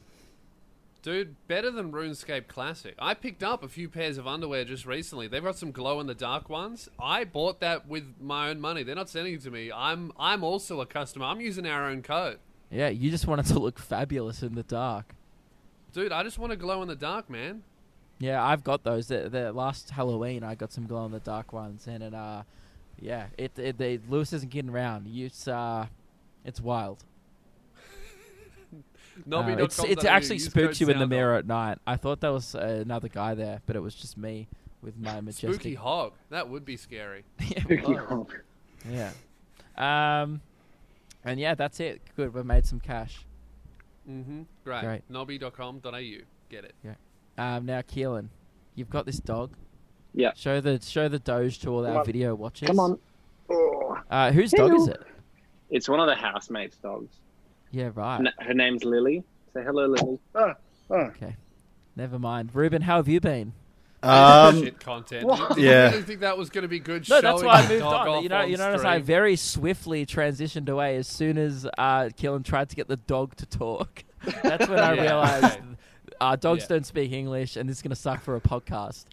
Dude, better than RuneScape Classic. I picked up a few pairs of underwear just recently. They've got some glow-in-the-dark ones. I bought that with my own money. They're not sending it to me. I'm also a customer. I'm using our own code. Yeah, you just want it to look fabulous in the dark. Dude, I just want to glow-in-the-dark, man. Yeah, I've got those. The last Halloween, I got some glow-in-the-dark ones. And it, yeah, Lewis isn't kidding around. It's wild. It actually spooks you in the mirror at night. I thought there was another guy there, but it was just me with my majestic... Spooky hog. That would be scary. Spooky hog. Yeah. And yeah, that's it. Good. We've made some cash. Mm-hmm. Great. Nobby.com.au. Get it. Yeah. Now, Keelan, you've got this dog. Yeah. Show the doge to all our video watchers. Come on. Oh. Whose dog is it? It's one of the housemates' dogs. Yeah, right. Her name's Lily. Say hello, Lily. Oh. Okay. Never mind. Ruben, how have you been? Shit content. Yeah. I didn't think that was going to be good. No, that's why I moved on. You notice I very swiftly transitioned away as soon as Keelan tried to get the dog to talk. That's when I realized dogs don't speak English and this is going to suck for a podcast.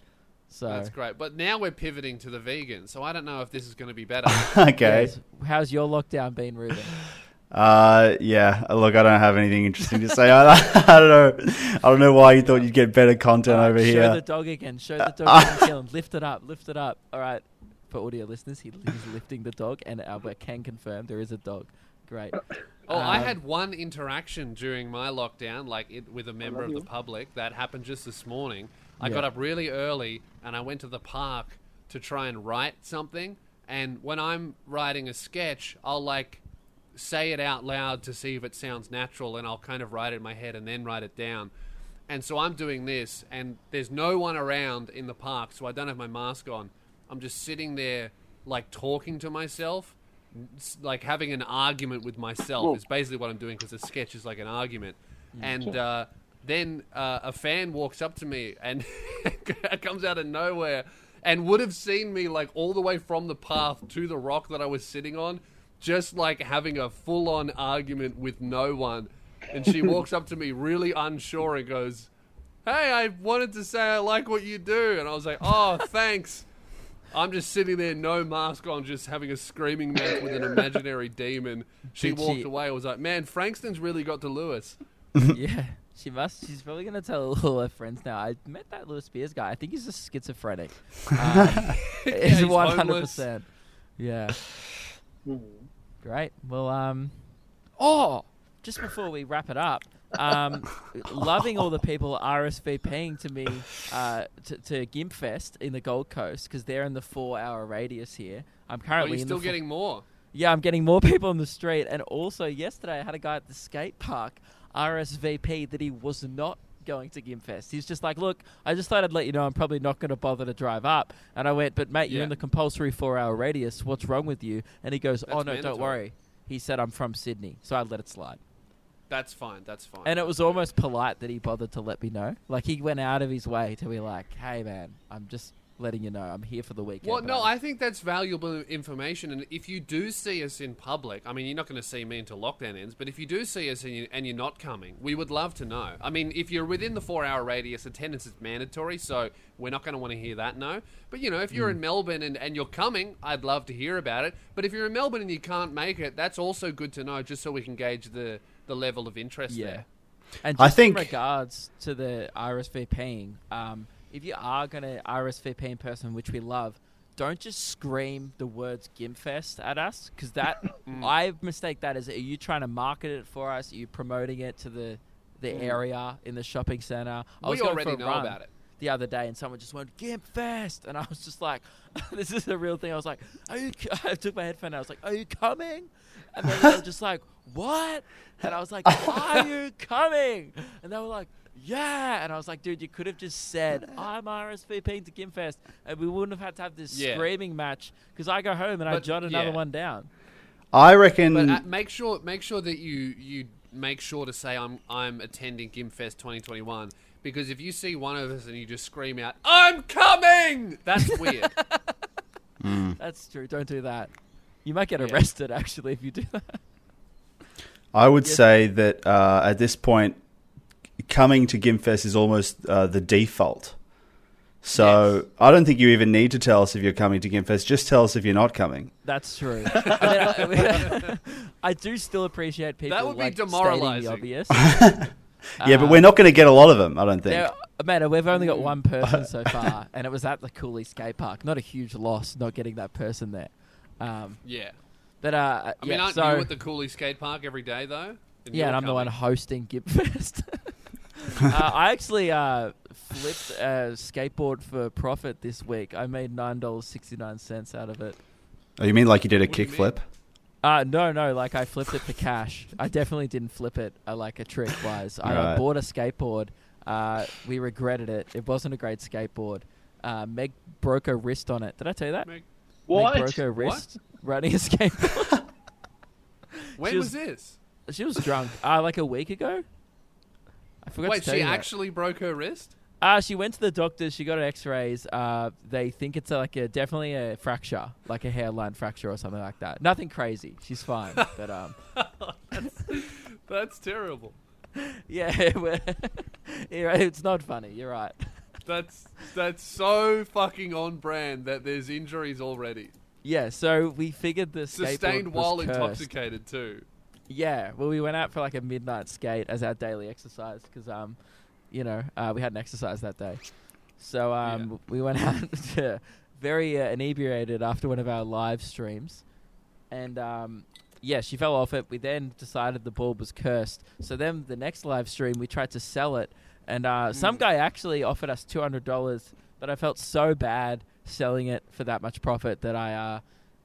So that's great. But now we're pivoting to the vegan, so I don't know if this is going to be better. Okay. How's your lockdown been, Ruben? Yeah, look, I don't have anything interesting to say either. I don't know why you thought you'd get better content over here. Show the dog again. Show the dog again. Lift it up. Lift it up. All right. For audio listeners, he's lifting the dog, and Albert can confirm there is a dog. Great. Oh, I had one interaction during my lockdown, with a member of the public. That happened just this morning. I got up really early, and I went to the park to try and write something. And when I'm writing a sketch, I'll, say it out loud to see if it sounds natural, and I'll kind of write it in my head and then write it down. And so I'm doing this, and there's no one around in the park, so I don't have my mask on. I'm just sitting there, talking to myself, having an argument with myself is basically what I'm doing, because the sketch is like an argument. And then a fan walks up to me and comes out of nowhere and would have seen me all the way from the path to the rock that I was sitting on, just having a full-on argument with no one. And she walks up to me really unsure and goes, "Hey, I wanted to say I like what you do." And I was like, "Oh, thanks." I'm just sitting there, no mask on, just having a screaming match with an imaginary demon. She walked away. I was like, man, Frankston's really got to Lewis. Yeah, she must. She's probably going to tell all her friends now. I met that Lewis Spears guy. I think he's just schizophrenic. He's 100%. Homeless. Yeah. Great. Well, just before we wrap it up, loving all the people RSVPing to me to Gimpfest in the Gold Coast, because they're in the 4-hour radius here. I'm currently still getting more. Yeah, I'm getting more people on the street, and also yesterday I had a guy at the skate park RSVP that he was not going to Gimpfest. He's just like, "Look, I just thought I'd let you know I'm probably not going to bother to drive up." And I went, "But mate, you're in the compulsory 4-hour radius. What's wrong with you?" And he goes, "That's mandatory. Don't worry." He said, "I'm from Sydney," so I let it slide. That's fine. And it was almost polite that he bothered to let me know. He went out of his way to be like, "Hey man, I'm just letting you know I'm here for the weekend." Well, no, I think that's valuable information. And if you do see us in public, I mean, you're not going to see me until lockdown ends, but if you do see us and you're not coming, we would love to know. I mean, if you're within the 4-hour radius, attendance is mandatory, so we're not going to want to hear that, no. But, if you're in Melbourne and you're coming, I'd love to hear about it. But if you're in Melbourne and you can't make it, that's also good to know, just so we can gauge the level of interest there. And just in regards to the RSVPing, if you are going to RSVP in person, which we love, don't just scream the words Gimpfest at us, because that I mistake that as, are you trying to market it for us? Are you promoting it to the area in the shopping centre? We already know about it. The other day, and someone just went Gimpfest, and I was just like, "This is a real thing." I was like, "Are you?" I took my headphone. And I was like, "Are you coming?" And then they were just like, "What?" And I was like, "Are you coming?" And they were like, "Yeah," and I was like, "Dude, you could have just said I'm RSVPing to Gimpfest, and we wouldn't have had to have this screaming match." Because I go home and I jot another one down. I reckon. But make sure that you make sure to say I'm attending Gimpfest 2021. Because if you see one of us and you just scream out, "I'm coming!" That's weird. That's true. Don't do that. You might get arrested, actually, if you do that. I would say that at this point, coming to Gimpfest is almost the default. So I don't think you even need to tell us if you're coming to Gimpfest. Just tell us if you're not coming. That's true. I mean, I do still appreciate people that would be demoralizing. Obvious. But we're not going to get a lot of them, I don't think. Man, we've only got one person so far, and it was at the Coolie Skate Park. Not a huge loss not getting that person there. But I mean, aren't you at the Coolie Skate Park every day, though? And I'm the one hosting Gimpfest. I actually flipped a skateboard for profit this week. I made $9.69 out of it. Oh, you mean like you did a kickflip? No, like I flipped it for cash. I definitely didn't flip it like a trick-wise. I bought a skateboard. We regretted it. It wasn't a great skateboard. Meg broke her wrist on it. Did I tell you that? Meg broke her wrist riding a skateboard. When was this? She was drunk. Like a week ago. I forgot to tell you. Wait, she actually broke her wrist? She went to the doctor. She got x-rays. They think it's definitely a fracture, like a hairline fracture or something like that. Nothing crazy. She's fine. But that's terrible. It's not funny. You're right. That's so fucking on brand that there's injuries already. Yeah. So we figured the sustained while intoxicated too. Yeah, well, we went out for a midnight skate as our daily exercise because, we had an exercise that day. So we went out very inebriated after one of our live streams. And, she fell off it. We then decided the board was cursed. So then the next live stream, we tried to sell it. And some guy actually offered us $200, but I felt so bad selling it for that much profit that I...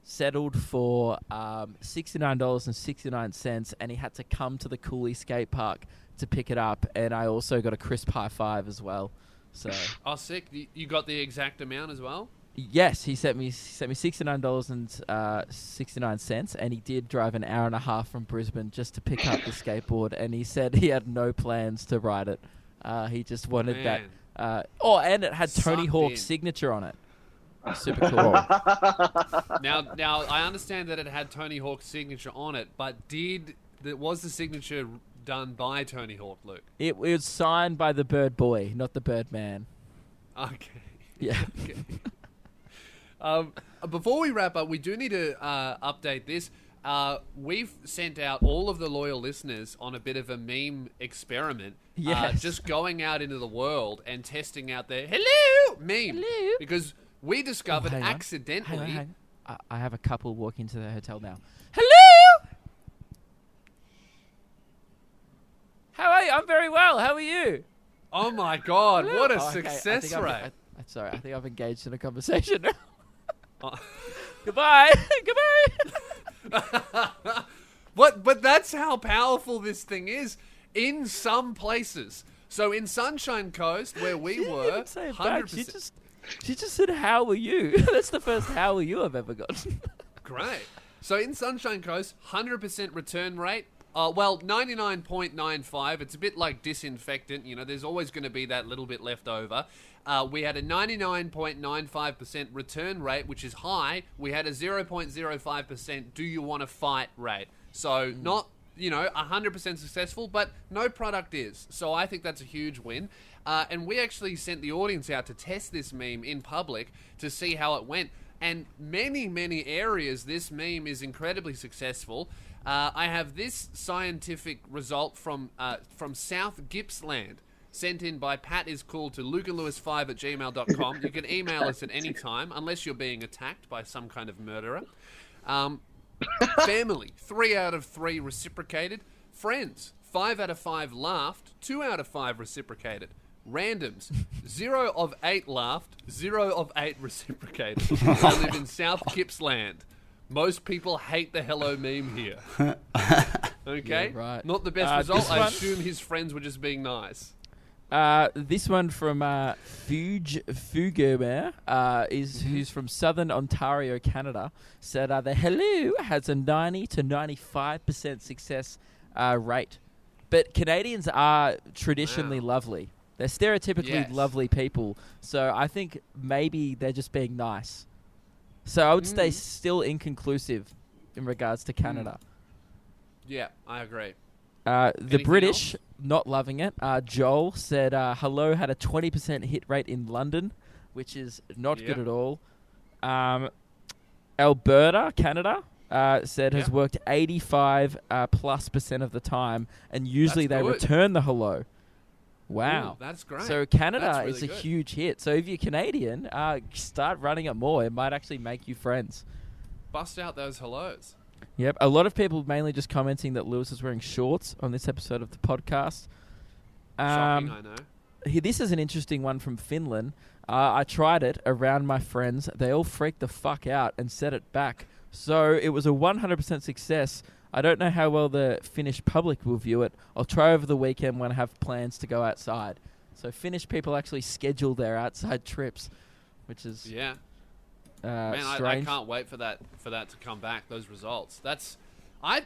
settled for $69.69, and he had to come to the Coolie Skate Park to pick it up, and I also got a crisp high five as well. So sick. You got the exact amount as well? Yes, he sent me $69.69, and he did drive an hour and a half from Brisbane just to pick up the skateboard, and he said he had no plans to ride it. He just wanted that. And it had Tony Hawk's signature on it. Super cool. Now I understand that it had Tony Hawk's signature on it, but was the signature done by Tony Hawk, Luke? It was signed by the Bird Boy, not the Bird Man. Okay. Yeah. Okay. Before we wrap up, we do need to update this. We've sent out all of the loyal listeners on a bit of a meme experiment. Yes. Just going out into the world and testing out their hello meme. Hello. Because we discovered accidentally... Hang on. I have a couple walking into the hotel now. Hello! How are you? I'm very well. How are you? Oh, my God. Hello? What a success rate. I think I've engaged in a conversation now. Goodbye. Goodbye. But that's how powerful this thing is in some places. So in Sunshine Coast, where we were, 100%... She just said, how are you? That's the first how are you I've ever gotten. Great. So in Sunshine Coast, 100% return rate. 99.95. It's a bit like disinfectant. There's always going to be that little bit left over. We had a 99.95% return rate, which is high. We had a 0.05% do you want to fight rate. So not... 100% successful, but no product is. So I think that's a huge win. And we actually sent the audience out to test this meme in public to see how it went. And many, many areas, this meme is incredibly successful. I have this scientific result from South Gippsland, sent in by Pat is cool to lukeandlewis5@gmail.com. You can email us at any time, unless you're being attacked by some kind of murderer. Family, 3 out of 3 reciprocated. Friends, 5 out of 5 laughed. 2 out of 5 reciprocated. Randoms, 0 of 8 laughed. 0 of 8 reciprocated. I live in South Gippsland. Most people hate the hello meme here. Okay, right. Not the best result. I assume his friends were just being nice. This one from Fugemer, who's from Southern Ontario, Canada, said the hello has a 90 to 95% success rate. But Canadians are traditionally lovely. They're stereotypically lovely people. So I think maybe they're just being nice. So I would say still inconclusive, in regards to Canada. Yeah, I agree. The British, not loving it. Joel said, Hello had a 20% hit rate in London, which is not good at all. Alberta, Canada, said has worked 85%+ of the time, and usually they return the hello. Wow. Ooh, that's great. So Canada really is a huge hit. So if you're Canadian, start running it more. It might actually make you friends. Bust out those hellos. Yep. A lot of people mainly just commenting that Lewis is wearing shorts on this episode of the podcast. Shocking, I know. This is an interesting one from Finland. I tried it around my friends. They all freaked the fuck out and set it back. So it was a 100% success. I don't know how well the Finnish public will view it. I'll try over the weekend when I have plans to go outside. So Finnish people actually schedule their outside trips, which is man, strange. I can't wait for that to come back. Those results. I'm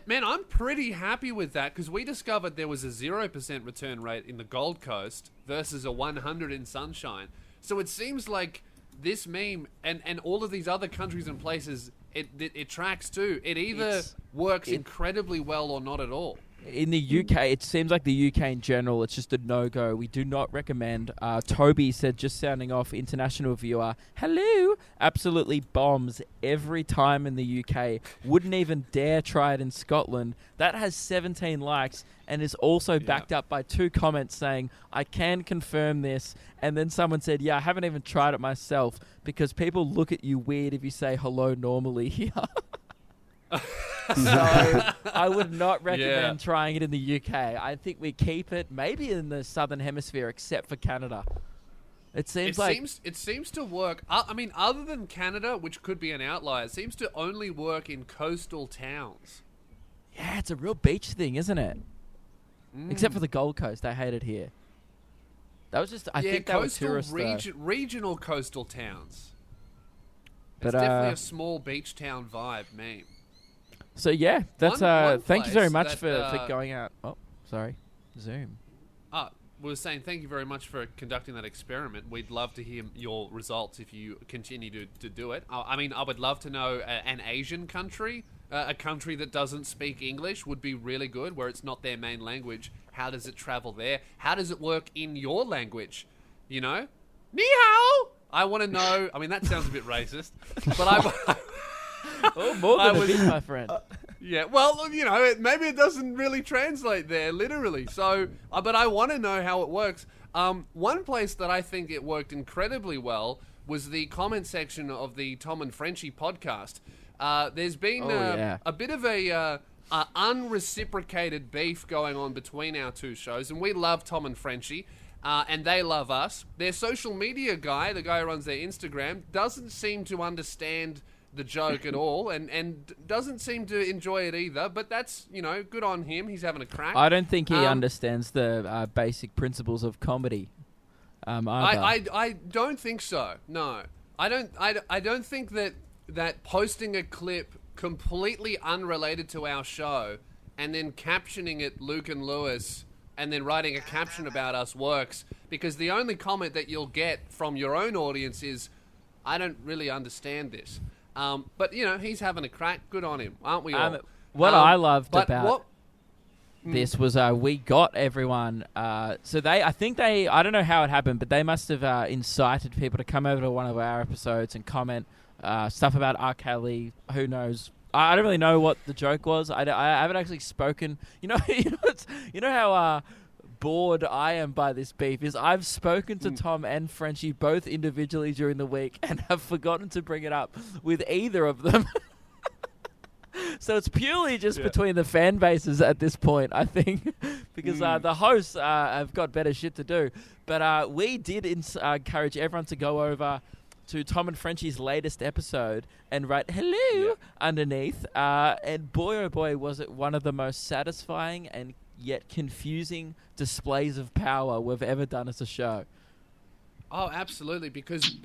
pretty happy with that because we discovered there was a 0% return rate in the Gold Coast versus a 100 in Sunshine. So it seems like this meme and all of these other countries and places. It tracks too. It either works incredibly well or not at all. In the UK, it seems like the UK in general, it's just a no-go. We do not recommend. Toby said, just sounding off, international viewer, hello, absolutely bombs every time in the UK. Wouldn't even dare try it in Scotland. That has 17 likes and is also backed up by 2 comments saying, I can confirm this. And then someone said, yeah, I haven't even tried it myself because people look at you weird if you say hello normally here. So I would not recommend trying it in the UK. I think we keep it maybe in the Southern Hemisphere, except for Canada. It seems to work. I mean, other than Canada, which could be an outlier, it seems to only work in coastal towns. Yeah, it's a real beach thing, isn't it? Mm. Except for the Gold Coast, I hate it here. That was just I think that was tourist regional coastal towns. It's definitely a small beach town vibe meme. So yeah, that's thank you very much for going out. Oh, sorry, Zoom. We were saying thank you very much for conducting that experiment. We'd love to hear your results if you continue to do it. I mean, I would love to know an Asian country, a country that doesn't speak English would be really good, where it's not their main language. How does it travel there? How does it work in your language? You know, ni hao. I want to know. I mean, that sounds a bit racist, but I. Oh, more than a bit, my friend. Yeah, well, you know, maybe it doesn't really translate there, literally. So, but I want to know how it works. One place that I think it worked incredibly well was the comment section of the Tom and Frenchy podcast. There's been a bit of a unreciprocated beef going on between our two shows, and we love Tom and Frenchy. And they love us. Their social media guy, the guy who runs their Instagram, doesn't seem to understand the joke at all and doesn't seem to enjoy it either. But that's, you know, good on him. He's having a crack. I don't think he understands the basic principles of comedy. I don't think so. No. I don't think that posting a clip completely unrelated to our show and then captioning it Luke and Lewis and then writing a caption about us works, because the only comment that you'll get from your own audience is, I don't really understand this. But, you know, he's having a crack. Good on him, aren't we all? What I loved about this was we got everyone. So I don't know how it happened, but they must have incited people to come over to one of our episodes and comment stuff about R. Kelly, who knows. I don't really know what the joke was. I haven't actually spoken. You know how bored I am by this beef is I've spoken to Tom and Frenchy both individually during the week and have forgotten to bring it up with either of them. So it's purely just between the fan bases at this point, I think, because the hosts have got better shit to do. But we did encourage everyone to go over to Tom and Frenchy's latest episode and write hello underneath. And boy, oh boy, was it one of the most satisfying and yet confusing displays of power we've ever done as a show. Oh, absolutely. Because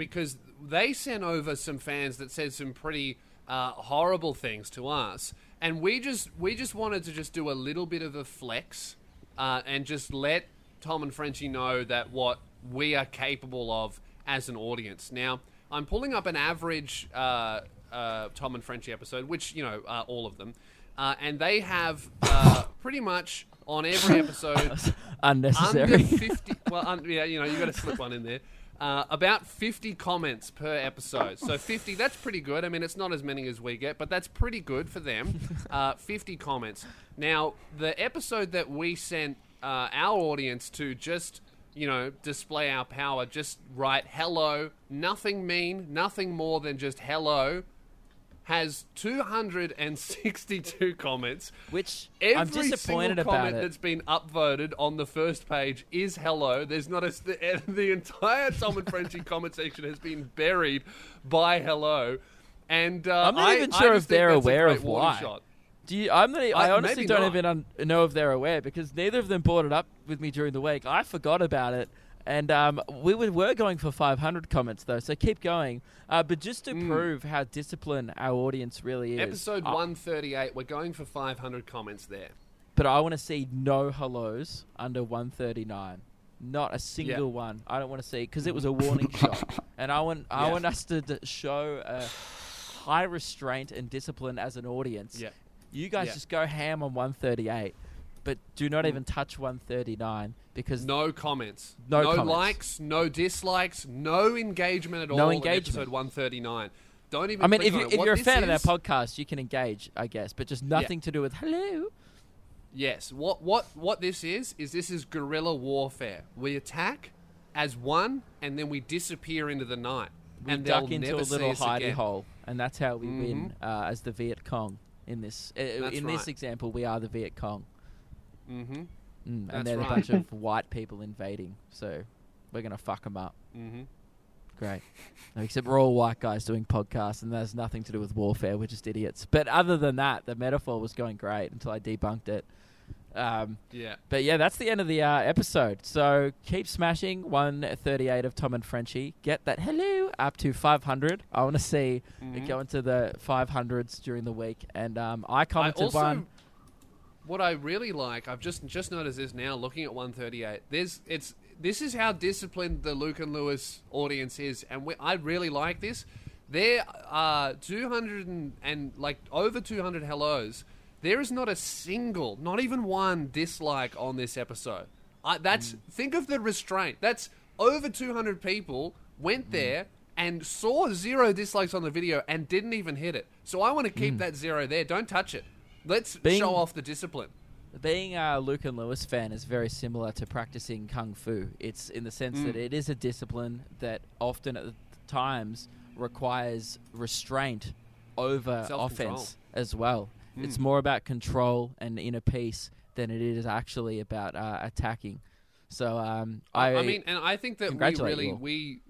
they sent over some fans that said some pretty horrible things to us. And we just wanted to just do a little bit of a flex and just let Tom and Frenchy know that what we are capable of as an audience. Now, I'm pulling up an average Tom and Frenchy episode, which, you know, all of them. And they have pretty much on every episode... unnecessary. Under 50, well, yeah, you know, you've got to slip one in there. About 50 comments per episode. So 50, that's pretty good. I mean, it's not as many as we get, but that's pretty good for them. 50 comments. Now, the episode that we sent our audience to just, you know, display our power, just write hello, nothing mean, nothing more than just hello, has 262 comments. Which every I'm disappointed about. Every comment that's been upvoted on the first page is hello. There's not a... The entire Tom and Frenchy comment section has been buried by hello. And I'm not even sure if they're aware of why. I honestly don't even know if they're aware, because neither of them brought it up with me during the week. I forgot about it. And we were going for 500 comments, though, so keep going. But just to prove how disciplined our audience really is... Episode 138, we're going for 500 comments there. But I want to see no hellos under 139. Not a single one. I don't want to see... Because it was a warning shot. And I want us to show high restraint and discipline as an audience. Yeah. You guys just go ham on 138. But do not even touch 139 because... No comments. No comments. Likes, no dislikes, no engagement at all engagement. In episode 139. Don't even... I mean, if you're a fan of our podcast, you can engage, I guess, but just nothing to do with hello. Yes. What this is this is guerrilla warfare. We attack as one, and then we disappear into the night. We and duck into a little hidey hole, and that's how we win as the Viet Cong in this. This example, we are the Viet Cong. Mm-hmm. And they're a bunch of white people invading, so we're going to fuck them up. Mm-hmm. Great. Except we're all white guys doing podcasts, and that has nothing to do with warfare. We're just idiots. But other than that, the metaphor was going great until I debunked it. But yeah, that's the end of the episode. So keep smashing 138 of Tom and Frenchy. Get that hello up to 500. I want to see it go into the 500s during the week. And I commented one... What I really like, I've just noticed this now, looking at 138. This is how disciplined the Luke and Lewis audience is, and I really like this. There are 200 and like over 200 hellos. There is not a single, not even one dislike on this episode. Think of the restraint. That's over 200 people went there and saw zero dislikes on the video and didn't even hit it. So I want to keep that zero there. Don't touch it. Let's show off the discipline. Being a Luke and Lewis fan is very similar to practicing Kung Fu. It's in the sense that it is a discipline that often at times requires restraint over offense as well. It's more about control and inner peace than it is actually about attacking. So I mean, and I think that we really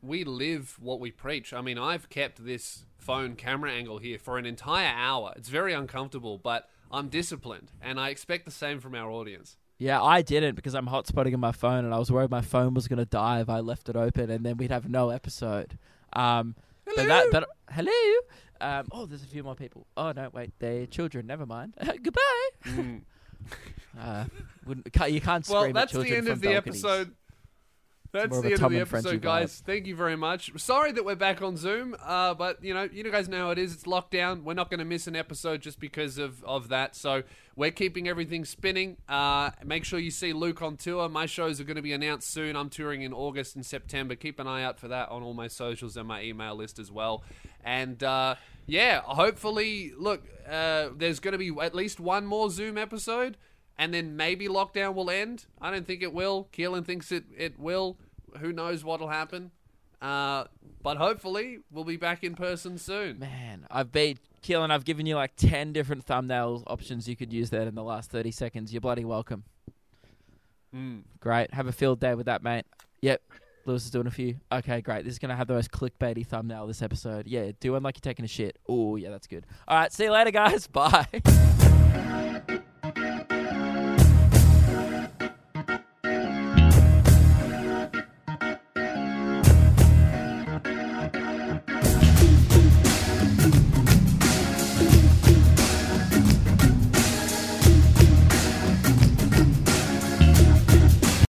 we live what we preach. I mean, I've kept this phone camera angle here for an entire hour. It's very uncomfortable, but I'm disciplined, and I expect the same from our audience. Yeah, I didn't because I'm hotspotting on my phone, and I was worried my phone was going to die if I left it open, and then we'd have no episode. Hello. But hello. There's a few more people. Oh no, wait, they're children. Never mind. Goodbye. You can't scream at children from balconies. Well, that's the end of the episode. That's the end of the episode, guys. Thank you very much. Sorry that we're back on Zoom, but you guys know how it is. It's lockdown. We're not going to miss an episode just because of that. So we're keeping everything spinning. Make sure you see Luke on tour. My shows are going to be announced soon. I'm touring in August and September. Keep an eye out for that on all my socials and my email list as well. And hopefully, look, there's going to be at least one more Zoom episode. And then maybe lockdown will end. I don't think it will. Keelan thinks it will. Who knows what'll happen? But hopefully we'll be back in person soon. Man, Keelan, I've given you like 10 different thumbnail options you could use there in the last 30 seconds. You're bloody welcome. Great. Have a field day with that, mate. Yep. Lewis is doing a few. Okay, great. This is going to have the most clickbaity thumbnail this episode. Yeah, do one like you're taking a shit. Oh, yeah, that's good. All right, see you later, guys. Bye.